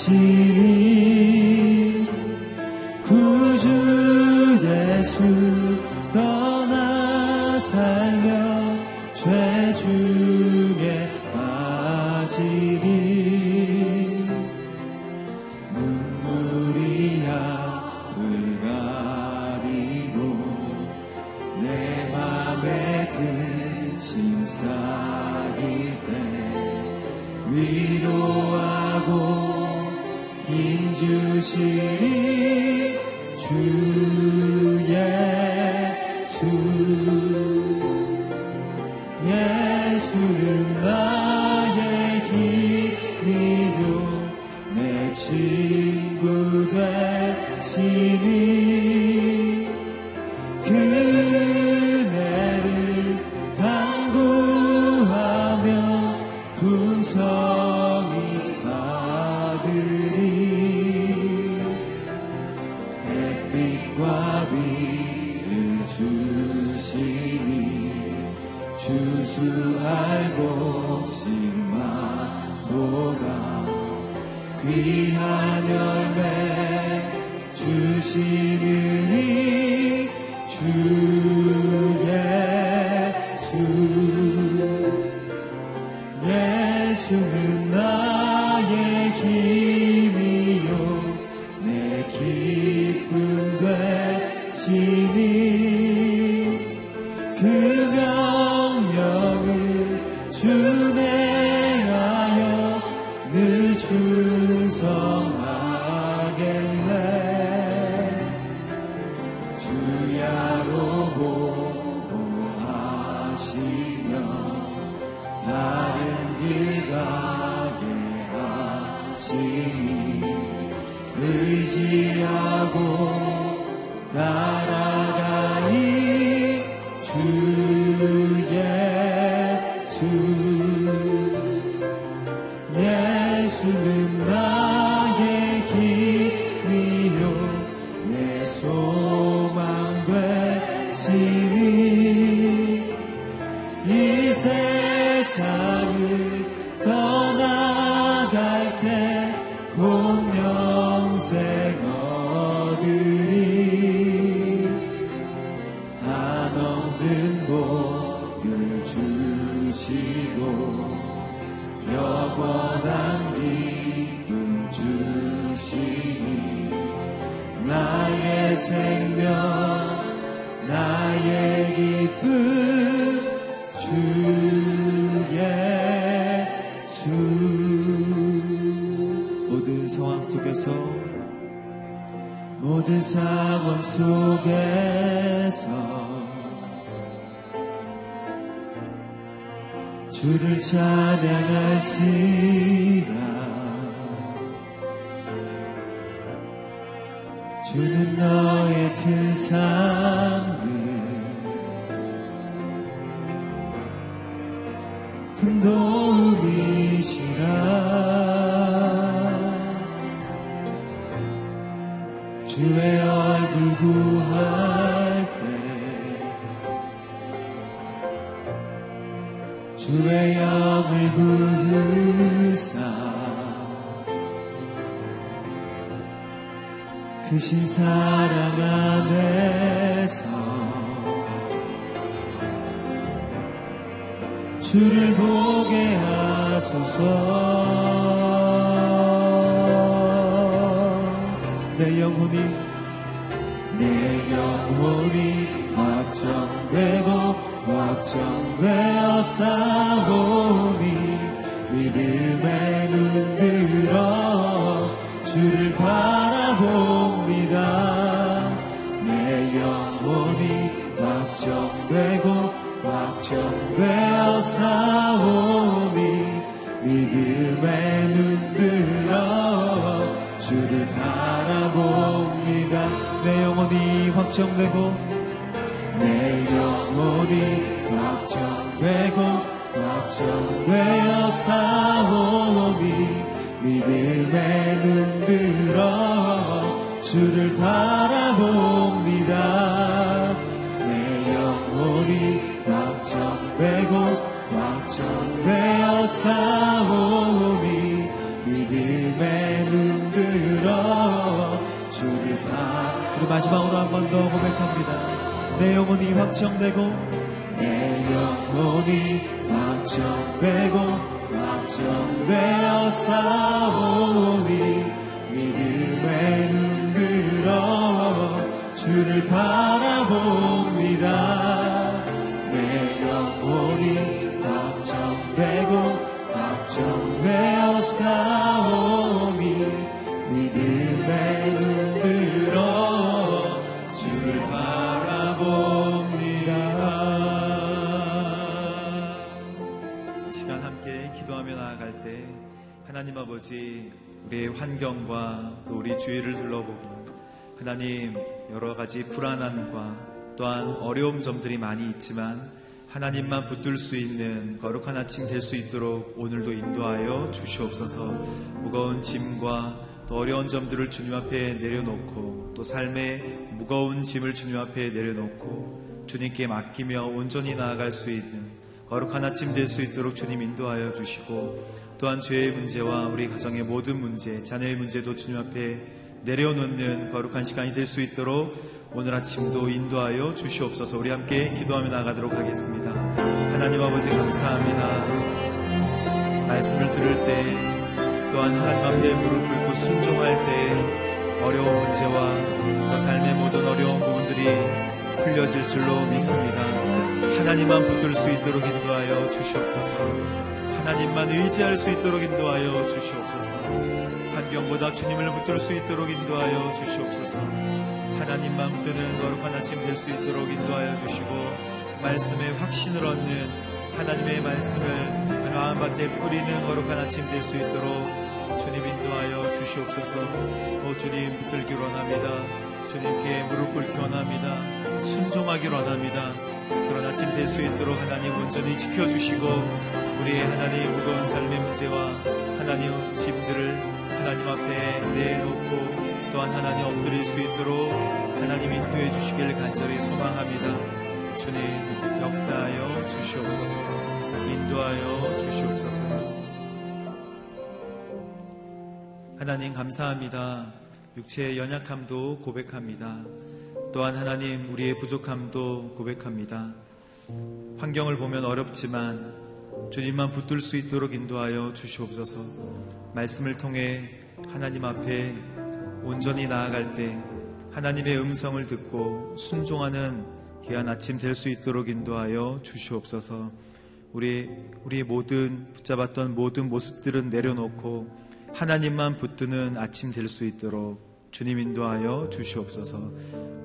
당신이 구주 예수 떠나 살며 죄중에 빠지리 눈물이야 불가리고 내 맘에 근심 쌓일 때 위로하고 주시리 주 예수 예수는 나의 힘이요 내 친구 되시니 그네를 간구하며 풍성히 받으리 주수할 곳이 많도다 귀한 열매 주시는 이 주 예수 예수는 나의 힘이요 내 기쁨 되시니 그가 주내하여 늘 충성하겠네 주야로 보호하시며 바른 길 가게 하시니 의지하고 따라가니 주 예수는 나의 길이요 내 소망 되시니 이 세상을 떠나갈 때 곧 영생 얻으리 한없는 복을 주시고 영원한 기쁨 주시니 나의 생명 나의 기쁨 주 예수 모든 상황 속에서 모든 상황 속에서 주를 찬양할지라 주는 너의 큰 상급 큰 도움이시라 주의 얼굴 구할 때 주의 영을 부으사 그 신 사랑 안에서 주를 보게 하소서 내 영혼이 확정되어 싸우니 믿음에 눈들어 주를 바라봅니다 내 영혼이 확정되어 싸우니 믿음에 눈들어 주를 바라봅니다 내 영혼이 확정되고 내 영혼이 확정되어 싸우니 믿음에 눈들어 주를 바라봅니다 내 영혼이 확정되어 싸우니 믿음에 눈 마지막으로 한 번 더 고백합니다. 내 영혼이 확정되고, 내 영혼이 확정되고 확정되어 싸우니 믿음에 눈 들어 주를 바라봅니다. 내 영혼이 확정되고 확정되어 싸우니 믿음에 눈 들어 주를 바라봅니다. 시간 함께 기도하며 나아갈 때 하나님 아버지, 우리의 환경과 또 우리 주위를 둘러보고 하나님 여러 가지 불안함과 또한 어려움 점들이 많이 있지만 하나님만 붙들 수 있는 거룩한 아침 될 수 있도록 오늘도 인도하여 주시옵소서. 무거운 짐과 또 어려운 점들을 주님 앞에 내려놓고 또 삶의 무거운 짐을 주님 앞에 내려놓고 주님께 맡기며 온전히 나아갈 수 있는 거룩한 아침 될 수 있도록 주님 인도하여 주시고, 또한 죄의 문제와 우리 가정의 모든 문제, 자녀의 문제도 주님 앞에 내려놓는 거룩한 시간이 될 수 있도록 오늘 아침도 인도하여 주시옵소서. 우리 함께 기도하며 나가도록 하겠습니다. 하나님 아버지 감사합니다. 말씀을 들을 때 또한 하나님 앞에 무릎 꿇고 순종할 때 어려운 문제와 또 삶의 모든 어려운 부분들이 풀려질 줄로 믿습니다. 하나님만 붙들 수 있도록 인도하여 주시옵소서. 하나님만 의지할 수 있도록 인도하여 주시옵소서. 환경보다 주님을 붙들 수 있도록 인도하여 주시옵소서. 하나님만 붙드는 거룩한 아침 될 수 있도록 인도하여 주시고, 말씀에 확신을 얻는 하나님의 말씀을 마음밭에 뿌리는 거룩한 아침 될 수 있도록 주님 인도하여 주시옵소서. 주님 붙들기를 원합니다. 주님께 무릎 꿇기 원합니다. 순종하기를 원합니다. 그런 아침 될 수 있도록 하나님 온전히 지켜주시고, 우리의 하나님 무거운 삶의 문제와 하나님 짐들을 하나님 앞에 내놓고 또한 하나님 엎드릴 수 있도록 하나님 인도해 주시길 간절히 소망합니다. 주님 역사하여 주시옵소서. 인도하여 주시옵소서. 하나님 감사합니다. 육체의 연약함도 고백합니다. 또한 하나님 우리의 부족함도 고백합니다. 환경을 보면 어렵지만 주님만 붙들 수 있도록 인도하여 주시옵소서. 말씀을 통해 하나님 앞에 온전히 나아갈 때 하나님의 음성을 듣고 순종하는 귀한 아침 될 수 있도록 인도하여 주시옵소서. 우리의 모든 붙잡았던 모든 모습들은 내려놓고 하나님만 붙드는 아침 될 수 있도록 주님 인도하여 주시옵소서.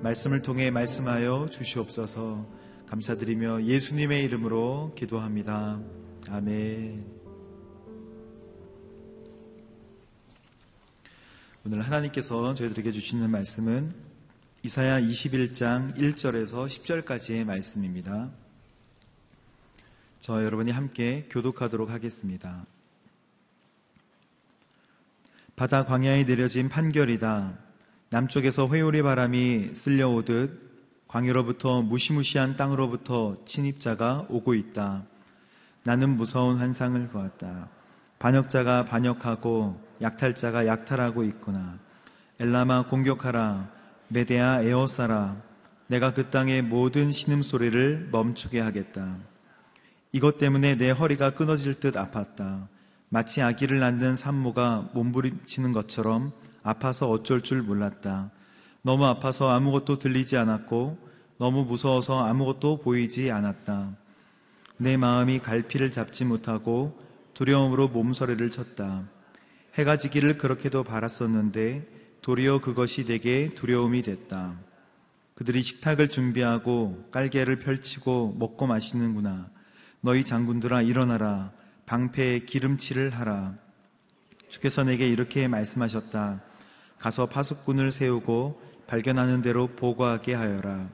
말씀을 통해 말씀하여 주시옵소서. 감사드리며 예수님의 이름으로 기도합니다. 아멘. 오늘 하나님께서 저희들에게 주시는 말씀은 이사야 21장 1절에서 10절까지의 말씀입니다. 저와 여러분이 함께 교독하도록 하겠습니다. 바다 광야에 내려진 판결이다. 남쪽에서 회오리 바람이 쓸려오듯 광야로부터 무시무시한 땅으로부터 침입자가 오고 있다. 나는 무서운 환상을 보았다. 반역자가 반역하고 약탈자가 약탈하고 있구나. 엘라마 공격하라. 메대아 에워싸라. 내가 그 땅의 모든 신음소리를 멈추게 하겠다. 이것 때문에 내 허리가 끊어질 듯 아팠다. 마치 아기를 낳는 산모가 몸부림치는 것처럼 아파서 어쩔 줄 몰랐다. 너무 아파서 아무것도 들리지 않았고 너무 무서워서 아무것도 보이지 않았다. 내 마음이 갈피를 잡지 못하고 두려움으로 몸서리를 쳤다. 해가 지기를 그렇게도 바랐었는데 도리어 그것이 내게 두려움이 됐다. 그들이 식탁을 준비하고 깔개를 펼치고 먹고 마시는구나. 너희 장군들아 일어나라. 방패에 기름칠을 하라. 주께서 내게 이렇게 말씀하셨다. 가서 파수꾼을 세우고 발견하는 대로 보고하게 하여라.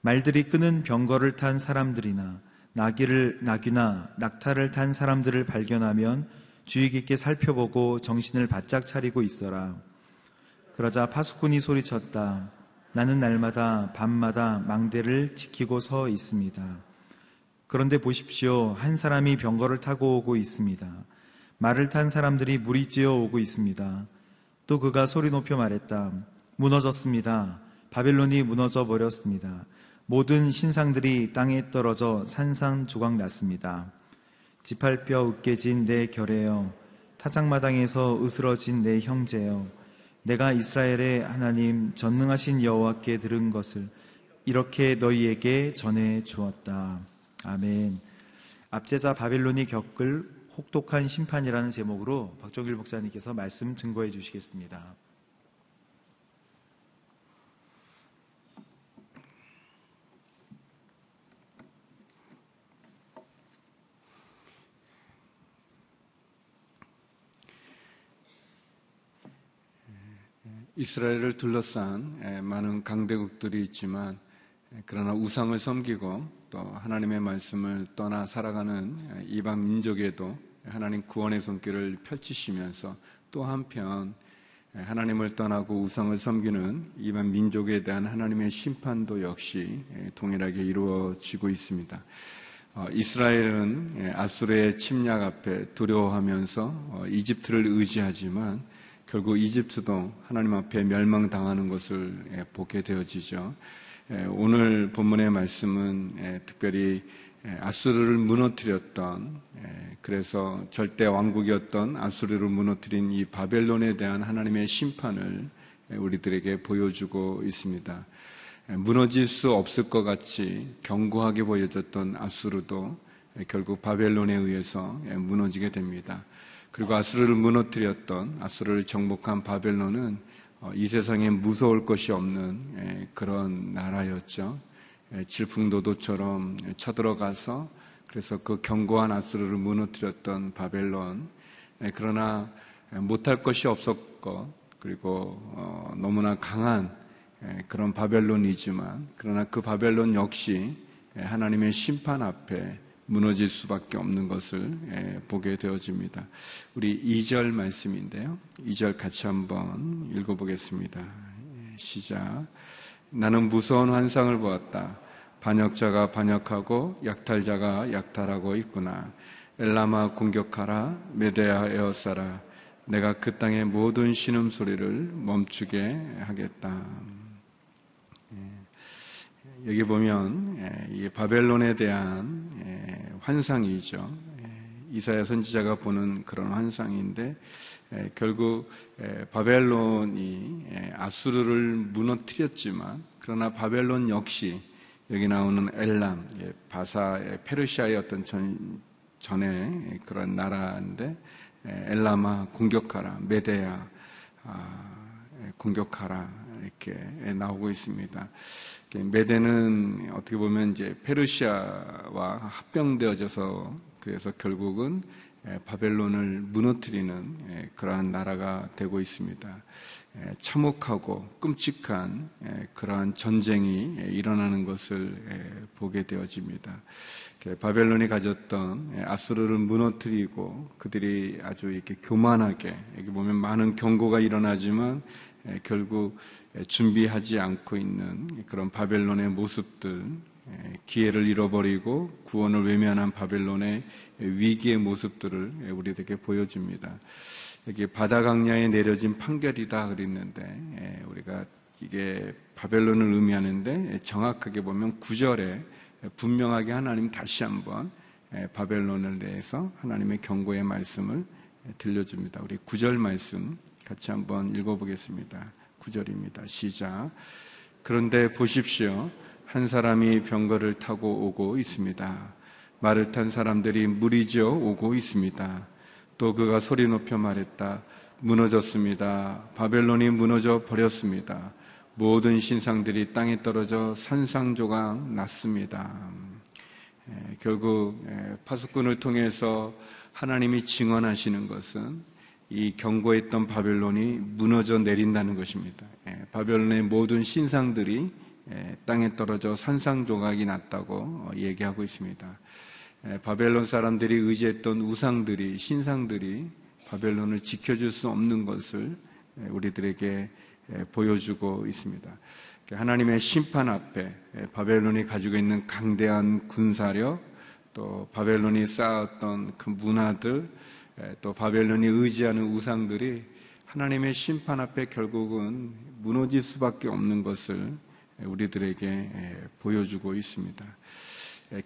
말들이 끄는 병거를 탄 사람들이나 나귀나 낙타를 탄 사람들을 발견하면 주의 깊게 살펴보고 정신을 바짝 차리고 있어라. 그러자 파수꾼이 소리쳤다. 나는 날마다 밤마다 망대를 지키고 서 있습니다. 그런데 보십시오. 한 사람이 병거를 타고 오고 있습니다. 말을 탄 사람들이 무리지어 오고 있습니다. 또 그가 소리 높여 말했다. 무너졌습니다. 바벨론이 무너져 버렸습니다. 모든 신상들이 땅에 떨어져 산산조각 났습니다. 지팔뼈 으깨진 내 결에여, 타작마당에서 으스러진 내 형제여, 내가 이스라엘의 하나님 전능하신 여호와께 들은 것을 이렇게 너희에게 전해 주었다. 아멘. 압제자 바벨론이 겪을 혹독한 심판이라는 제목으로 박종길 목사님께서 말씀 증거해 주시겠습니다. 이스라엘을 둘러싼 많은 강대국들이 있지만, 그러나 우상을 섬기고 또 하나님의 말씀을 떠나 살아가는 이방 민족에도 하나님 구원의 손길을 펼치시면서, 또 한편 하나님을 떠나고 우상을 섬기는 이방 민족에 대한 하나님의 심판도 역시 동일하게 이루어지고 있습니다. 이스라엘은 아수르의 침략 앞에 두려워하면서 이집트를 의지하지만, 결국 이집트도 하나님 앞에 멸망당하는 것을 보게 되어지죠. 오늘 본문의 말씀은 특별히 아수르를 무너뜨렸던, 그래서 절대 왕국이었던 아수르를 무너뜨린 이 바벨론에 대한 하나님의 심판을 우리들에게 보여주고 있습니다. 무너질 수 없을 것 같이 견고하게 보여졌던 아수르도 결국 바벨론에 의해서 무너지게 됩니다. 그리고 아수르를 무너뜨렸던, 아수르를 정복한 바벨론은 이 세상에 무서울 것이 없는 그런 나라였죠. 질풍노도처럼 쳐들어가서, 그래서 그 견고한 아수르를 무너뜨렸던 바벨론, 그러나 못할 것이 없었고, 그리고 너무나 강한 그런 바벨론이지만, 그러나 그 바벨론 역시 하나님의 심판 앞에 무너질 수밖에 없는 것을 보게 되어집니다. 우리 2절 말씀인데요, 2절 같이 한번 읽어보겠습니다. 시작. 나는 무서운 환상을 보았다. 반역자가 반역하고 약탈자가 약탈하고 있구나. 엘람아 공격하라, 메대아 에워싸라. 내가 그 땅의 모든 신음소리를 멈추게 하겠다. 여기 보면 이 바벨론에 대한 환상이죠. 이사야 선지자가 보는 그런 환상인데, 결국 바벨론이 아수르를 무너뜨렸지만, 그러나 바벨론 역시 여기 나오는 엘람, 바사 페르시아의 어떤 전에 그런 나라인데, 엘람아 공격하라, 메대아 공격하라, 이렇게 나오고 있습니다. 메대는 어떻게 보면 이제 페르시아와 합병되어져서, 그래서 결국은 바벨론을 무너뜨리는 그러한 나라가 되고 있습니다. 참혹하고 끔찍한 그러한 전쟁이 일어나는 것을 보게 되어집니다. 바벨론이 가졌던, 아수르를 무너뜨리고 그들이 아주 이렇게 교만하게, 여기 보면 많은 경고가 일어나지만 결국 준비하지 않고 있는 그런 바벨론의 모습들, 기회를 잃어버리고 구원을 외면한 바벨론의 위기의 모습들을 우리에게 보여줍니다. 여기 바다 강야에 내려진 판결이다 그랬는데, 우리가 이게 바벨론을 의미하는데, 정확하게 보면 9절에 분명하게 하나님 다시 한번 바벨론을 대해서 하나님의 경고의 말씀을 들려줍니다. 우리 9절 말씀 같이 한번 읽어보겠습니다. 9절입니다. 시작. 그런데 보십시오. 한 사람이 병거를 타고 오고 있습니다. 말을 탄 사람들이 무리지어 오고 있습니다. 또 그가 소리 높여 말했다. 무너졌습니다. 바벨론이 무너져 버렸습니다. 모든 신상들이 땅에 떨어져 산상조각 났습니다. 결국 파수꾼을 통해서 하나님이 증언하시는 것은 이 경고했던 바벨론이 무너져 내린다는 것입니다. 바벨론의 모든 신상들이 땅에 떨어져 산상조각이 났다고 얘기하고 있습니다. 바벨론 사람들이 의지했던 우상들이, 신상들이 바벨론을 지켜줄 수 없는 것을 우리들에게 보여주고 있습니다. 하나님의 심판 앞에 바벨론이 가지고 있는 강대한 군사력, 또 바벨론이 쌓았던 그 문화들, 또 바벨론이 의지하는 우상들이 하나님의 심판 앞에 결국은 무너질 수밖에 없는 것을 우리들에게 보여주고 있습니다.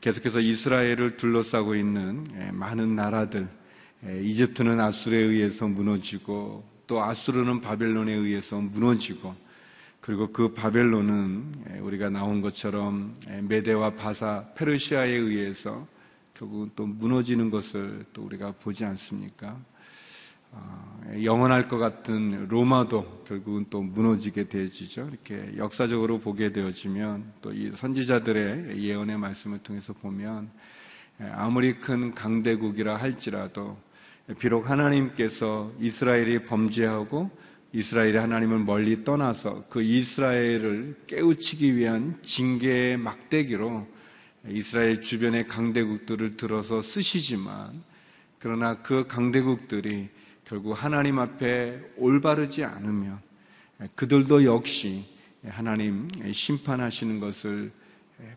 계속해서 이스라엘을 둘러싸고 있는 많은 나라들, 이집트는 아수르에 의해서 무너지고 또 아수르는 바벨론에 의해서 무너지고, 그리고 그 바벨론은 우리가 나온 것처럼 메대와 바사, 페르시아에 의해서 결국은 또 무너지는 것을 또 우리가 보지 않습니까? 영원할 것 같은 로마도 결국은 또 무너지게 되어지죠. 이렇게 역사적으로 보게 되어지면, 또 이 선지자들의 예언의 말씀을 통해서 보면, 아무리 큰 강대국이라 할지라도 비록 하나님께서 이스라엘이 범죄하고 이스라엘이 하나님을 멀리 떠나서 그 이스라엘을 깨우치기 위한 징계의 막대기로 이스라엘 주변의 강대국들을 들어서 쓰시지만, 그러나 그 강대국들이 결국 하나님 앞에 올바르지 않으면 그들도 역시 하나님 심판하시는 것을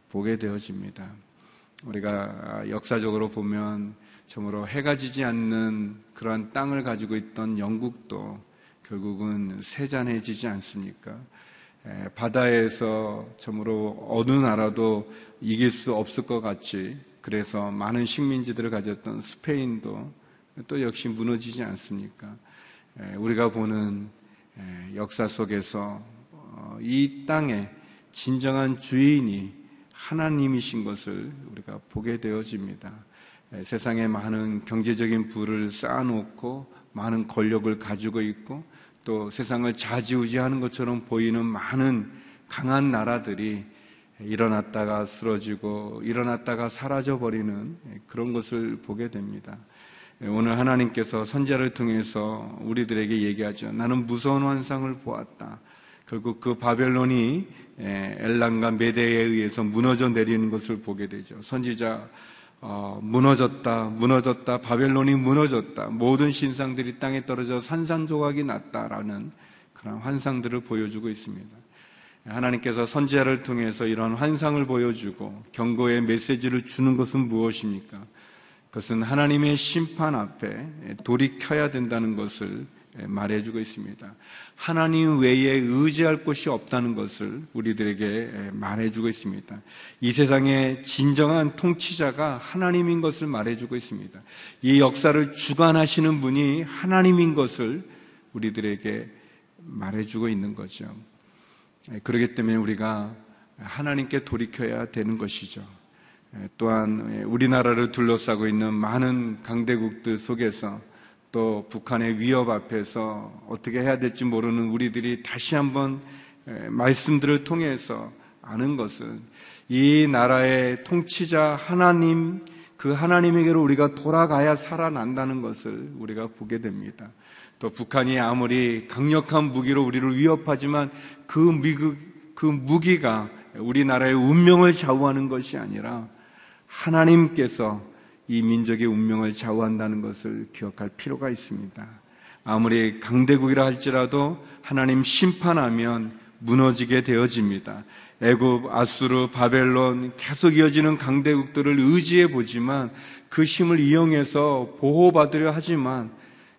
보게 되어집니다. 우리가 역사적으로 보면 참으로 해가 지지 않는 그러한 땅을 가지고 있던 영국도 결국은 세잔해지지 않습니까? 바다에서 참으로 어느 나라도 이길 수 없을 것 같이, 그래서 많은 식민지들을 가졌던 스페인도 또 역시 무너지지 않습니까? 우리가 보는 역사 속에서 이 땅의 진정한 주인이 하나님이신 것을 우리가 보게 되어집니다. 세상에 많은 경제적인 부를 쌓아놓고 많은 권력을 가지고 있고 또 세상을 좌지우지하는 것처럼 보이는 많은 강한 나라들이 일어났다가 쓰러지고 일어났다가 사라져버리는 그런 것을 보게 됩니다. 오늘 하나님께서 선지자를 통해서 우리들에게 얘기하죠. 나는 무서운 환상을 보았다. 결국 그 바벨론이 엘람과 메대에 의해서 무너져 내리는 것을 보게 되죠. 선지자 무너졌다, 무너졌다, 바벨론이 무너졌다, 모든 신상들이 땅에 떨어져 산산조각이 났다라는 그런 환상들을 보여주고 있습니다. 하나님께서 선지자를 통해서 이런 환상을 보여주고 경고의 메시지를 주는 것은 무엇입니까? 그것은 하나님의 심판 앞에 돌이켜야 된다는 것을 말해주고 있습니다. 하나님 외에 의지할 곳이 없다는 것을 우리들에게 말해주고 있습니다. 이 세상의 진정한 통치자가 하나님인 것을 말해주고 있습니다. 이 역사를 주관하시는 분이 하나님인 것을 우리들에게 말해주고 있는 거죠. 그렇기 때문에 우리가 하나님께 돌이켜야 되는 것이죠. 또한 우리나라를 둘러싸고 있는 많은 강대국들 속에서, 또 북한의 위협 앞에서 어떻게 해야 될지 모르는 우리들이 다시 한번 말씀들을 통해서 아는 것은, 이 나라의 통치자 하나님, 그 하나님에게로 우리가 돌아가야 살아난다는 것을 우리가 보게 됩니다. 또 북한이 아무리 강력한 무기로 우리를 위협하지만 그 무기가 우리나라의 운명을 좌우하는 것이 아니라 하나님께서 이 민족의 운명을 좌우한다는 것을 기억할 필요가 있습니다. 아무리 강대국이라 할지라도 하나님 심판하면 무너지게 되어집니다. 애굽, 아수르, 바벨론 계속 이어지는 강대국들을 의지해 보지만, 그 힘을 이용해서 보호받으려 하지만,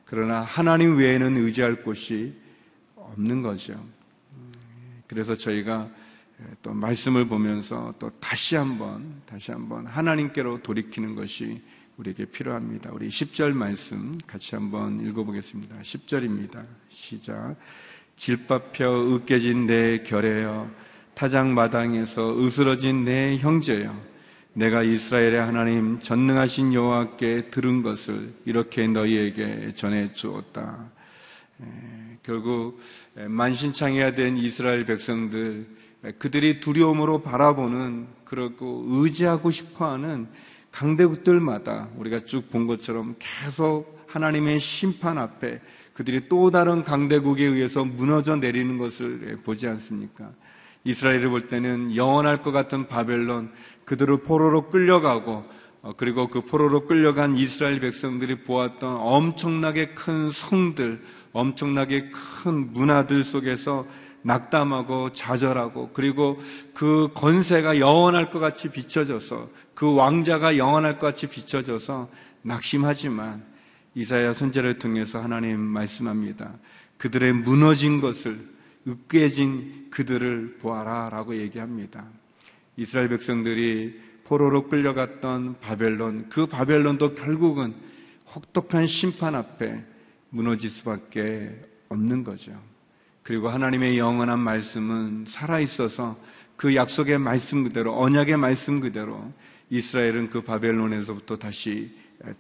그러나 하나님 외에는 의지할 곳이 없는 거죠. 그래서 저희가 또 말씀을 보면서 또 다시 한번 하나님께로 돌이키는 것이 우리에게 필요합니다. 우리 10절 말씀 같이 한번 읽어보겠습니다. 10절입니다. 시작. 질밥혀 으깨진 내 결에여, 타작마당에서 으스러진 내 형제여, 내가 이스라엘의 하나님 전능하신 여호와께 들은 것을 이렇게 너희에게 전해 주었다. 결국 만신창이가 된 이스라엘 백성들, 그들이 두려움으로 바라보는, 그렇고 의지하고 싶어하는 강대국들마다 우리가 쭉 본 것처럼 계속 하나님의 심판 앞에 그들이 또 다른 강대국에 의해서 무너져 내리는 것을 보지 않습니까? 이스라엘을 볼 때는 영원할 것 같은 바벨론, 그들을 포로로 끌려가고, 그리고 그 포로로 끌려간 이스라엘 백성들이 보았던 엄청나게 큰 성들, 엄청나게 큰 문화들 속에서 낙담하고 좌절하고, 그리고 그 권세가 영원할 것 같이 비춰져서, 그 왕자가 영원할 것 같이 비춰져서 낙심하지만, 이사야 선지자를 통해서 하나님 말씀합니다. 그들의 무너진 것을, 으깨진 그들을 보아라 라고 얘기합니다. 이스라엘 백성들이 포로로 끌려갔던 바벨론, 그 바벨론도 결국은 혹독한 심판 앞에 무너질 수밖에 없는 거죠. 그리고 하나님의 영원한 말씀은 살아있어서 그 약속의 말씀 그대로, 언약의 말씀 그대로 이스라엘은 그 바벨론에서부터 다시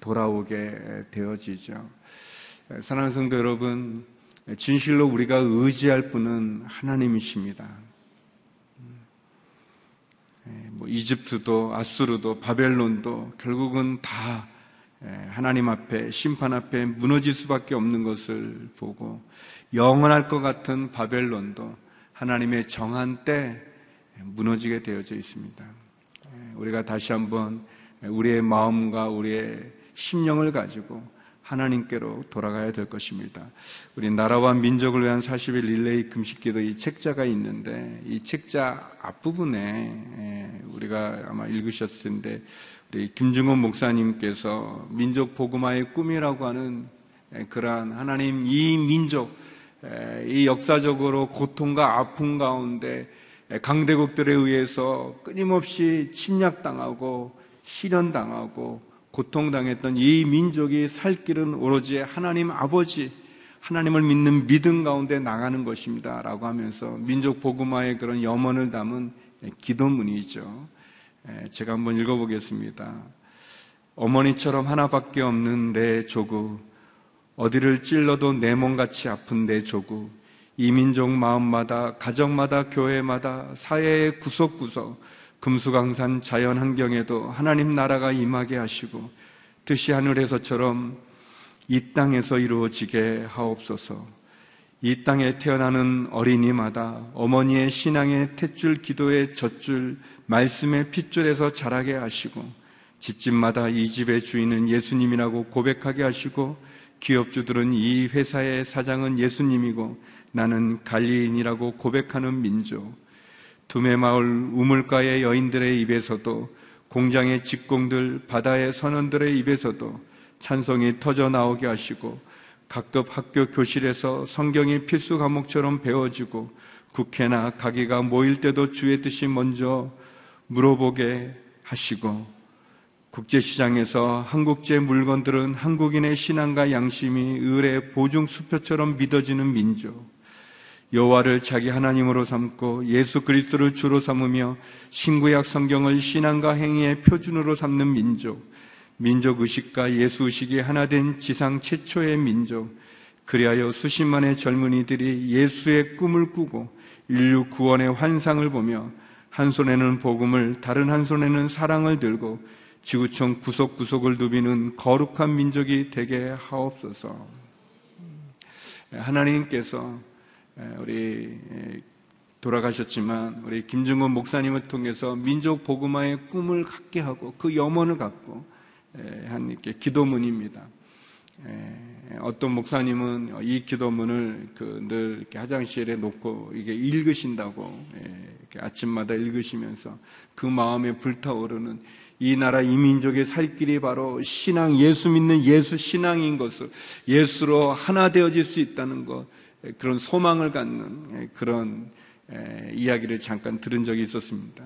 돌아오게 되어지죠. 사랑하는 성도 여러분, 진실로 우리가 의지할 분은 하나님이십니다. 이집트도 아수르도 바벨론도 결국은 다 하나님 앞에, 심판 앞에 무너질 수밖에 없는 것을 보고, 영원할 것 같은 바벨론도 하나님의 정한 때 무너지게 되어져 있습니다. 우리가 다시 한번 우리의 마음과 우리의 심령을 가지고 하나님께로 돌아가야 될 것입니다. 우리 나라와 민족을 위한 40일 릴레이 금식기도 이 책자가 있는데, 이 책자 앞부분에 우리가 아마 읽으셨을 텐데, 우리 김중원 목사님께서 민족 복음화의 꿈이라고 하는 그러한, 하나님 이 민족, 이 역사적으로 고통과 아픔 가운데 강대국들에 의해서 끊임없이 침략당하고 실현당하고 고통당했던 이 민족이 살 길은 오로지 하나님 아버지, 하나님을 믿는 믿음 가운데 나가는 것입니다 라고 하면서 민족 복음화의 그런 염원을 담은 기도문이죠. 제가 한번 읽어보겠습니다. 어머니처럼 하나밖에 없는 내 조국, 어디를 찔러도 내 몸같이 아픈 내 조국, 이 민족 마음마다, 가정마다, 교회마다, 사회의 구석구석, 금수강산 자연 환경에도 하나님 나라가 임하게 하시고 뜻이 하늘에서처럼 이 땅에서 이루어지게 하옵소서. 이 땅에 태어나는 어린이마다 어머니의 신앙의 탯줄, 기도의 젖줄, 말씀의 핏줄에서 자라게 하시고, 집집마다 이 집의 주인은 예수님이라고 고백하게 하시고, 기업주들은 이 회사의 사장은 예수님이고 나는 갈리인이라고 고백하는 민족, 두메마을 우물가의 여인들의 입에서도, 공장의 직공들, 바다의 선원들의 입에서도 찬송이 터져나오게 하시고, 각급 학교 교실에서 성경이 필수 과목처럼 배워지고, 국회나 가게가 모일 때도 주의 뜻이 먼저 물어보게 하시고, 국제시장에서 한국제 물건들은 한국인의 신앙과 양심이 의뢰 보증 수표처럼 믿어지는 민족, 여호와를 자기 하나님으로 삼고 예수 그리스도를 주로 삼으며 신구약 성경을 신앙과 행위의 표준으로 삼는 민족, 민족 의식과 예수 의식이 하나 된 지상 최초의 민족, 그리하여 수십만의 젊은이들이 예수의 꿈을 꾸고 인류 구원의 환상을 보며 한 손에는 복음을, 다른 한 손에는 사랑을 들고 지구촌 구석구석을 누비는 거룩한 민족이 되게 하옵소서. 하나님께서 우리 돌아가셨지만 우리 김중건 목사님을 통해서 민족 복음화의 꿈을 갖게 하고 그 염원을 갖고 한 이렇게 기도문입니다. 어떤 목사님은 이 기도문을 늘 이렇게 화장실에 놓고 이게 읽으신다고, 이렇게 아침마다 읽으시면서 그 마음에 불타오르는 이 나라 이 민족의 살 길이 바로 신앙, 예수 믿는 예수 신앙인 것을, 예수로 하나 되어질 수 있다는 것, 그런 소망을 갖는 그런 이야기를 잠깐 들은 적이 있었습니다.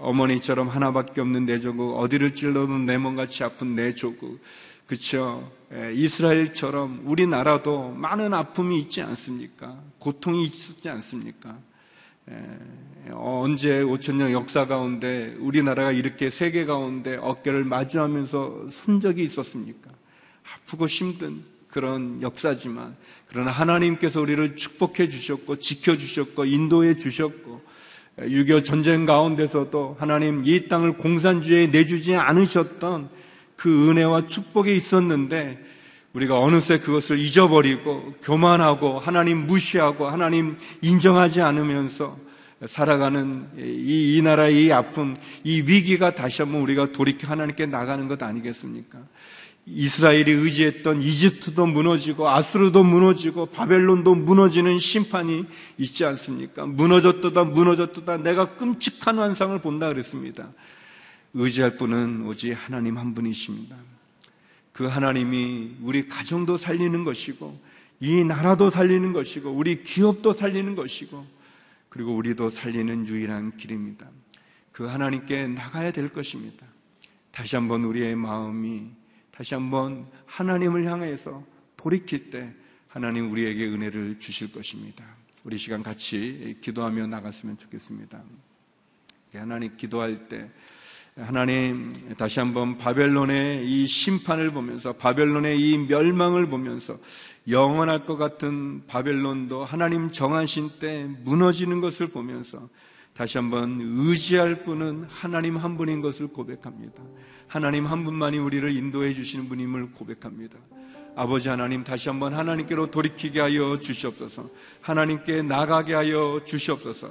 어머니처럼 하나밖에 없는 내 조국, 어디를 찔러도 내 몸같이 아픈 내 조국, 그렇죠? 이스라엘처럼 우리나라도 많은 아픔이 있지 않습니까? 고통이 있지 않습니까? 언제 5천년 역사 가운데 우리나라가 이렇게 세계 가운데 어깨를 마주하면서 선 적이 있었습니까? 아프고 힘든 그런 역사지만, 그러나 하나님께서 우리를 축복해 주셨고 지켜주셨고 인도해 주셨고, 6.25 전쟁 가운데서도 하나님 이 땅을 공산주의에 내주지 않으셨던 그 은혜와 축복이 있었는데, 우리가 어느새 그것을 잊어버리고 교만하고 하나님 무시하고 하나님 인정하지 않으면서 살아가는 이 나라의 이 아픔, 이 위기가 다시 한번 우리가 돌이켜 하나님께 나가는 것 아니겠습니까? 이스라엘이 의지했던 이집트도 무너지고 아수르도 무너지고 바벨론도 무너지는 심판이 있지 않습니까? 무너졌도다 무너졌도다, 내가 끔찍한 환상을 본다 그랬습니다. 의지할 분은 오직 하나님 한 분이십니다. 그 하나님이 우리 가정도 살리는 것이고 이 나라도 살리는 것이고 우리 기업도 살리는 것이고 그리고 우리도 살리는 유일한 길입니다. 그 하나님께 나가야 될 것입니다. 다시 한번 우리의 마음이 다시 한번 하나님을 향해서 돌이킬 때 하나님 우리에게 은혜를 주실 것입니다. 우리 시간 같이 기도하며 나갔으면 좋겠습니다. 하나님 기도할 때 하나님 다시 한번 바벨론의 이 심판을 보면서 바벨론의 이 멸망을 보면서 영원할 것 같은 바벨론도 하나님 정하신 때 무너지는 것을 보면서 다시 한번 의지할 분은 하나님 한 분인 것을 고백합니다. 하나님 한 분만이 우리를 인도해 주시는 분임을 고백합니다. 아버지 하나님 다시 한번 하나님께로 돌이키게 하여 주시옵소서. 하나님께 나가게 하여 주시옵소서.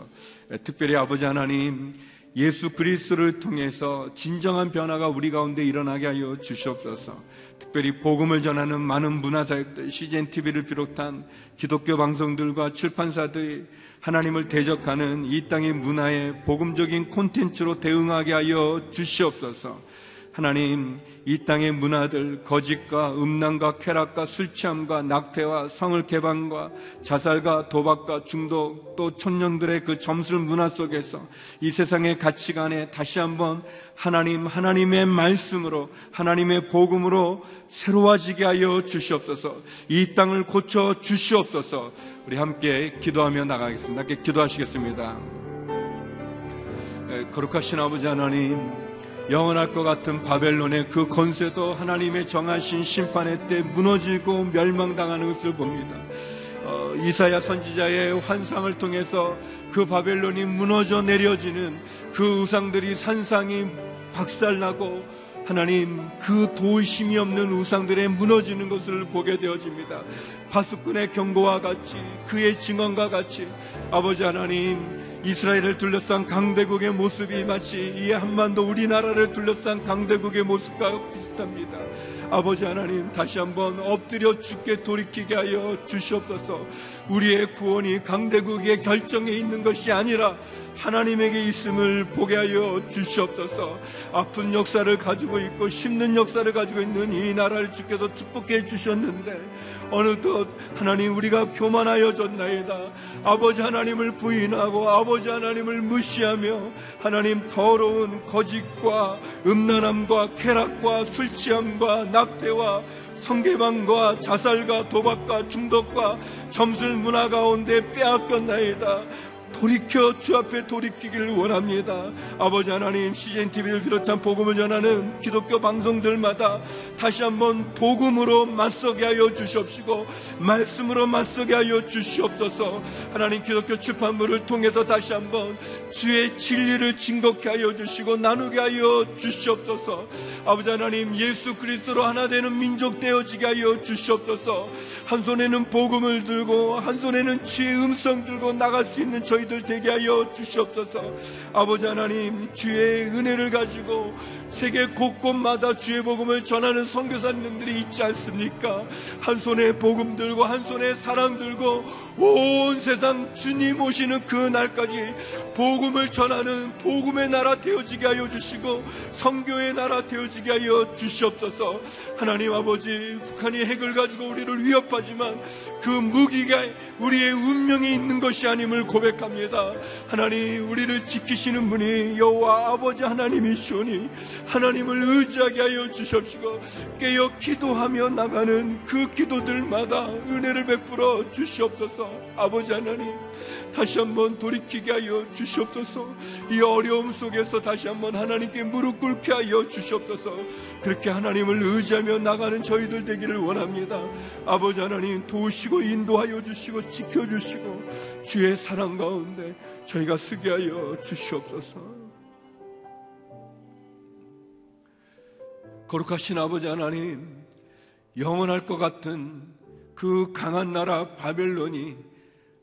특별히 아버지 하나님 예수 그리스도를 통해서 진정한 변화가 우리 가운데 일어나게 하여 주시옵소서. 특별히 복음을 전하는 많은 문화사역들, CGN TV를 비롯한 기독교 방송들과 출판사들이 하나님을 대적하는 이 땅의 문화에 복음적인 콘텐츠로 대응하게 하여 주시옵소서. 하나님 이 땅의 문화들, 거짓과 음란과 쾌락과 술취함과 낙태와 성을 개방과 자살과 도박과 중독, 또 청년들의 그 점술 문화 속에서 이 세상의 가치관에 다시 한번 하나님의 말씀으로 하나님의 복음으로 새로워지게 하여 주시옵소서. 이 땅을 고쳐 주시옵소서. 우리 함께 기도하며 나가겠습니다. 함께 기도하시겠습니다. 거룩하신 아버지 하나님, 영원할 것 같은 바벨론의 그 권세도 하나님의 정하신 심판의 때 무너지고 멸망당하는 것을 봅니다. 이사야 선지자의 환상을 통해서 그 바벨론이 무너져 내려지는 그 우상들이 산상이 박살나고 하나님 그 도심이 없는 우상들의 무너지는 것을 보게 되어집니다. 파수꾼의 경고와 같이 그의 증언과 같이 아버지 하나님 이스라엘을 둘러싼 강대국의 모습이 마치 이 한반도 우리나라를 둘러싼 강대국의 모습과 비슷합니다. 아버지 하나님 다시 한번 엎드려 주께 돌이키게 하여 주시옵소서. 우리의 구원이 강대국의 결정에 있는 것이 아니라 하나님에게 있음을 보게 하여 주시옵소서. 아픈 역사를 가지고 있고 심는 역사를 가지고 있는 이 나라를 주께서 축복해 주셨는데 어느덧 하나님 우리가 교만하여졌나이다. 아버지 하나님을 부인하고 아버지 하나님을 무시하며 하나님 더러운 거짓과 음란함과 쾌락과 술취함과 낙태와 성계방과 자살과 도박과 중독과 점술 문화 가운데 빼앗겼나이다. 돌이켜 주 앞에 돌이키기를 원합니다. 아버지 하나님 CGN TV를 비롯한 복음을 전하는 기독교 방송들마다 다시 한번 복음으로 맞서게 하여 주시옵시고 말씀으로 맞서게 하여 주시옵소서. 하나님 기독교 출판물을 통해서 다시 한번 주의 진리를 증거케 하여 주시고 나누게 하여 주시옵소서. 아버지 하나님 예수 그리스도로 하나 되는 민족 되어지게 하여 주시옵소서. 한 손에는 복음을 들고 한 손에는 주의 음성 들고 나갈 수 있는 저희들 되게 하여 주시옵소서. 아버지 하나님 주의 은혜를 가지고 세계 곳곳마다 주의 복음을 전하는 선교사님들이 있지 않습니까? 한 손에 복음 들고 한 손에 사랑 들고 온 세상 주님 오시는 그 날까지 복음을 전하는 복음의 나라 되어지게 하여 주시고 선교의 나라 되어지게 하여 주시옵소서. 하나님 아버지 북한이 핵을 가지고 우리를 위협하지만 그 무기가 우리의 운명에 있는 것이 아님을 고백합니다. 하나님 우리를 지키시는 분이 여호와 아버지 하나님이시오니 하나님을 의지하게 하여 주시옵시고 깨어 기도하며 나가는 그 기도들마다 은혜를 베풀어 주시옵소서. 아버지 하나님 다시 한번 돌이키게 하여 주시옵소서. 이 어려움 속에서 다시 한번 하나님께 무릎 꿇게 하여 주시옵소서. 그렇게 하나님을 의지하며 나가는 저희들 되기를 원합니다. 아버지 하나님 도우시고 인도하여 주시고 지켜주시고 주의 사랑 가운데 저희가 쓰게 하여 주시옵소서. 거룩하신 아버지 하나님, 영원할 것 같은 그 강한 나라 바벨론이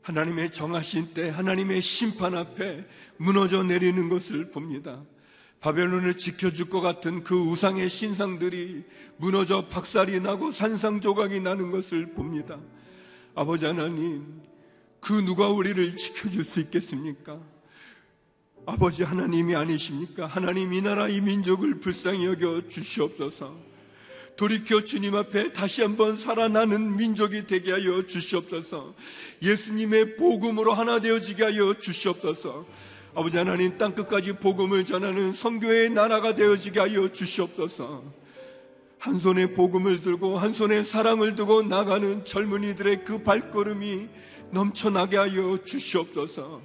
하나님의 정하신 때 하나님의 심판 앞에 무너져 내리는 것을 봅니다. 바벨론을 지켜줄 것 같은 그 우상의 신상들이 무너져 박살이 나고 산상조각이 나는 것을 봅니다. 아버지 하나님, 그 누가 우리를 지켜줄 수 있겠습니까? 아버지 하나님이 아니십니까? 하나님 이 나라 이 민족을 불쌍히 여겨 주시옵소서. 돌이켜 주님 앞에 다시 한번 살아나는 민족이 되게 하여 주시옵소서. 예수님의 복음으로 하나 되어지게 하여 주시옵소서. 아버지 하나님, 땅끝까지 복음을 전하는 선교의 나라가 되어지게 하여 주시옵소서. 한 손에 복음을 들고 한 손에 사랑을 두고 나가는 젊은이들의 그 발걸음이 넘쳐나게 하여 주시옵소서.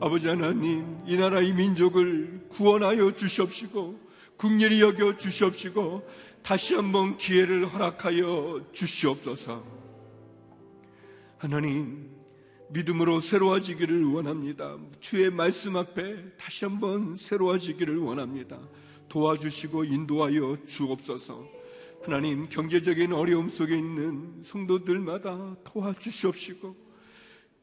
아버지 하나님, 이 나라 이 민족을 구원하여 주시옵시고 긍휼히 여겨 주시옵시고 다시 한번 기회를 허락하여 주시옵소서. 하나님, 믿음으로 새로워지기를 원합니다. 주의 말씀 앞에 다시 한번 새로워지기를 원합니다. 도와주시고 인도하여 주옵소서. 하나님, 경제적인 어려움 속에 있는 성도들마다 도와주시옵시고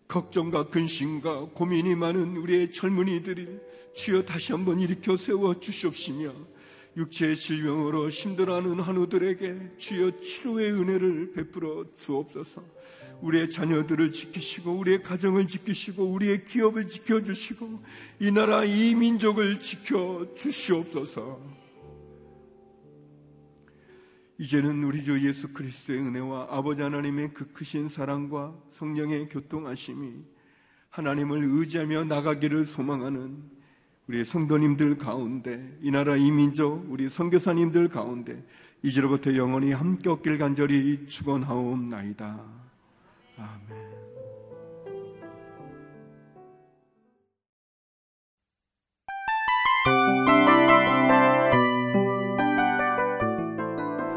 걱정과 근심과 고민이 많은 우리의 젊은이들이 주여 다시 한번 일으켜 세워주시옵시며 육체의 질병으로 힘들어하는 한우들에게 주여 치료의 은혜를 베풀어 주옵소서. 우리의 자녀들을 지키시고 우리의 가정을 지키시고 우리의 기업을 지켜주시고 이 나라 이 민족을 지켜주시옵소서. 이제는 우리 주 예수 그리스도의 은혜와 아버지 하나님의 그 크신 사랑과 성령의 교통하심이 하나님을 의지하며 나가기를 소망하는 우리 성도님들 가운데, 이 나라 이 민족 우리 선교사님들 가운데 이제로부터 영원히 함께 없길 간절히 축원하옵나이다. 아멘.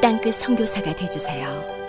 땅끝 선교사가 되어주세요.